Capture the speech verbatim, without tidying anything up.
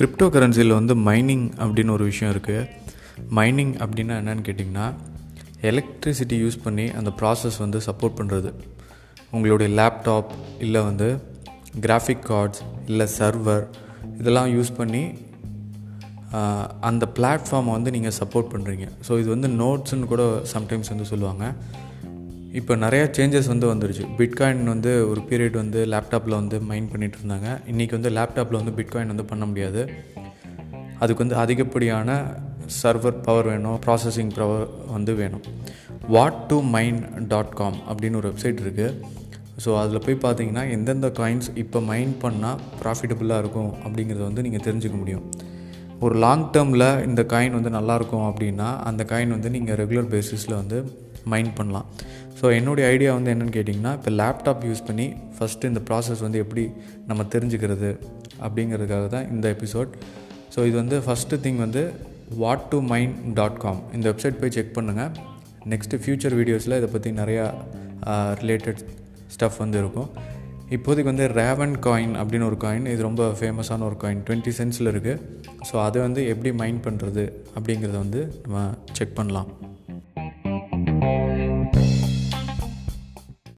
Crypto கரன்சியில் வந்து mining அப்படின்னு ஒரு விஷயம் இருக்குது. மைனிங் அப்படின்னா என்னென்னு கேட்டிங்கன்னா, எலக்ட்ரிசிட்டி யூஸ் பண்ணி அந்த ப்ராசஸ் வந்து சப்போர்ட் பண்ணுறது. உங்களுடைய லேப்டாப் இல்லை வந்து கிராஃபிக் கார்ட்ஸ் இல்லை சர்வர் இதெல்லாம் யூஸ் பண்ணி அந்த பிளாட்ஃபார்மை வந்து நீங்கள் சப்போர்ட் பண்ணுறீங்க. ஸோ இது வந்து நோட்ஸ்ன்னு கூட சம்டைம்ஸ் வந்து சொல்லுவாங்க. இப்போ நிறையா சேஞ்சஸ் வந்து வந்துருச்சு. பிட்காயின் வந்து ஒரு பீரியட் வந்து லேப்டாப்பில் வந்து மைன் பண்ணிகிட்டு இருந்தாங்க. இன்றைக்கி வந்து லேப்டாப்பில் வந்து பிட்காயின் வந்து பண்ண முடியாது. அதுக்கு வந்து அதிகப்படியான சர்வர் பவர் வேணும், ப்ராசஸிங் பவர் வந்து வேணும். What to mine dot com அப்படின்னு ஒரு வெப்சைட் இருக்குது. ஸோ அதில் போய் பார்த்தீங்கன்னா எந்தெந்த காயின்ஸ் இப்போ மைன் பண்ணால் ப்ராஃபிட்டபுளாக இருக்கும் அப்படிங்கிறத வந்து நீங்கள் தெரிஞ்சுக்க முடியும். ஒரு லாங் டேர்மில் இந்த காயின் வந்து நல்லாயிருக்கும் அப்படின்னா அந்த காயின் வந்து நீங்கள் ரெகுலர் பேசிஸில் வந்து மைன் பண்ணலாம். ஸோ என்னுடைய ஐடியா வந்து என்னென்னு கேட்டிங்கன்னா, இப்போ லேப்டாப் யூஸ் பண்ணி ஃபஸ்ட்டு இந்த ப்ராசஸ் வந்து எப்படி நம்ம தெரிஞ்சுக்கிறது அப்படிங்கிறதுக்காக தான் இந்த எபிசோட். ஸோ இது வந்து ஃபஸ்ட்டு திங் வந்து what to mine dot com இந்த வெப்சைட் போய் செக் பண்ணுங்கள். நெக்ஸ்ட்டு ஃப்யூச்சர் வீடியோஸில் இதை பற்றி நிறையா ரிலேட்டட் ஸ்டஃப் வந்து இருக்கும். இப்போதைக்கு வந்து ரேவன் காயின் அப்படின்னு ஒரு காயின், இது ரொம்ப ஃபேமஸான ஒரு காயின், டுவெண்ட்டி சென்ட்ஸில் இருக்குது. ஸோ அதை வந்து எப்படி மைன் பண்ணுறது அப்படிங்கிறத வந்து நம்ம செக் பண்ணலாம்.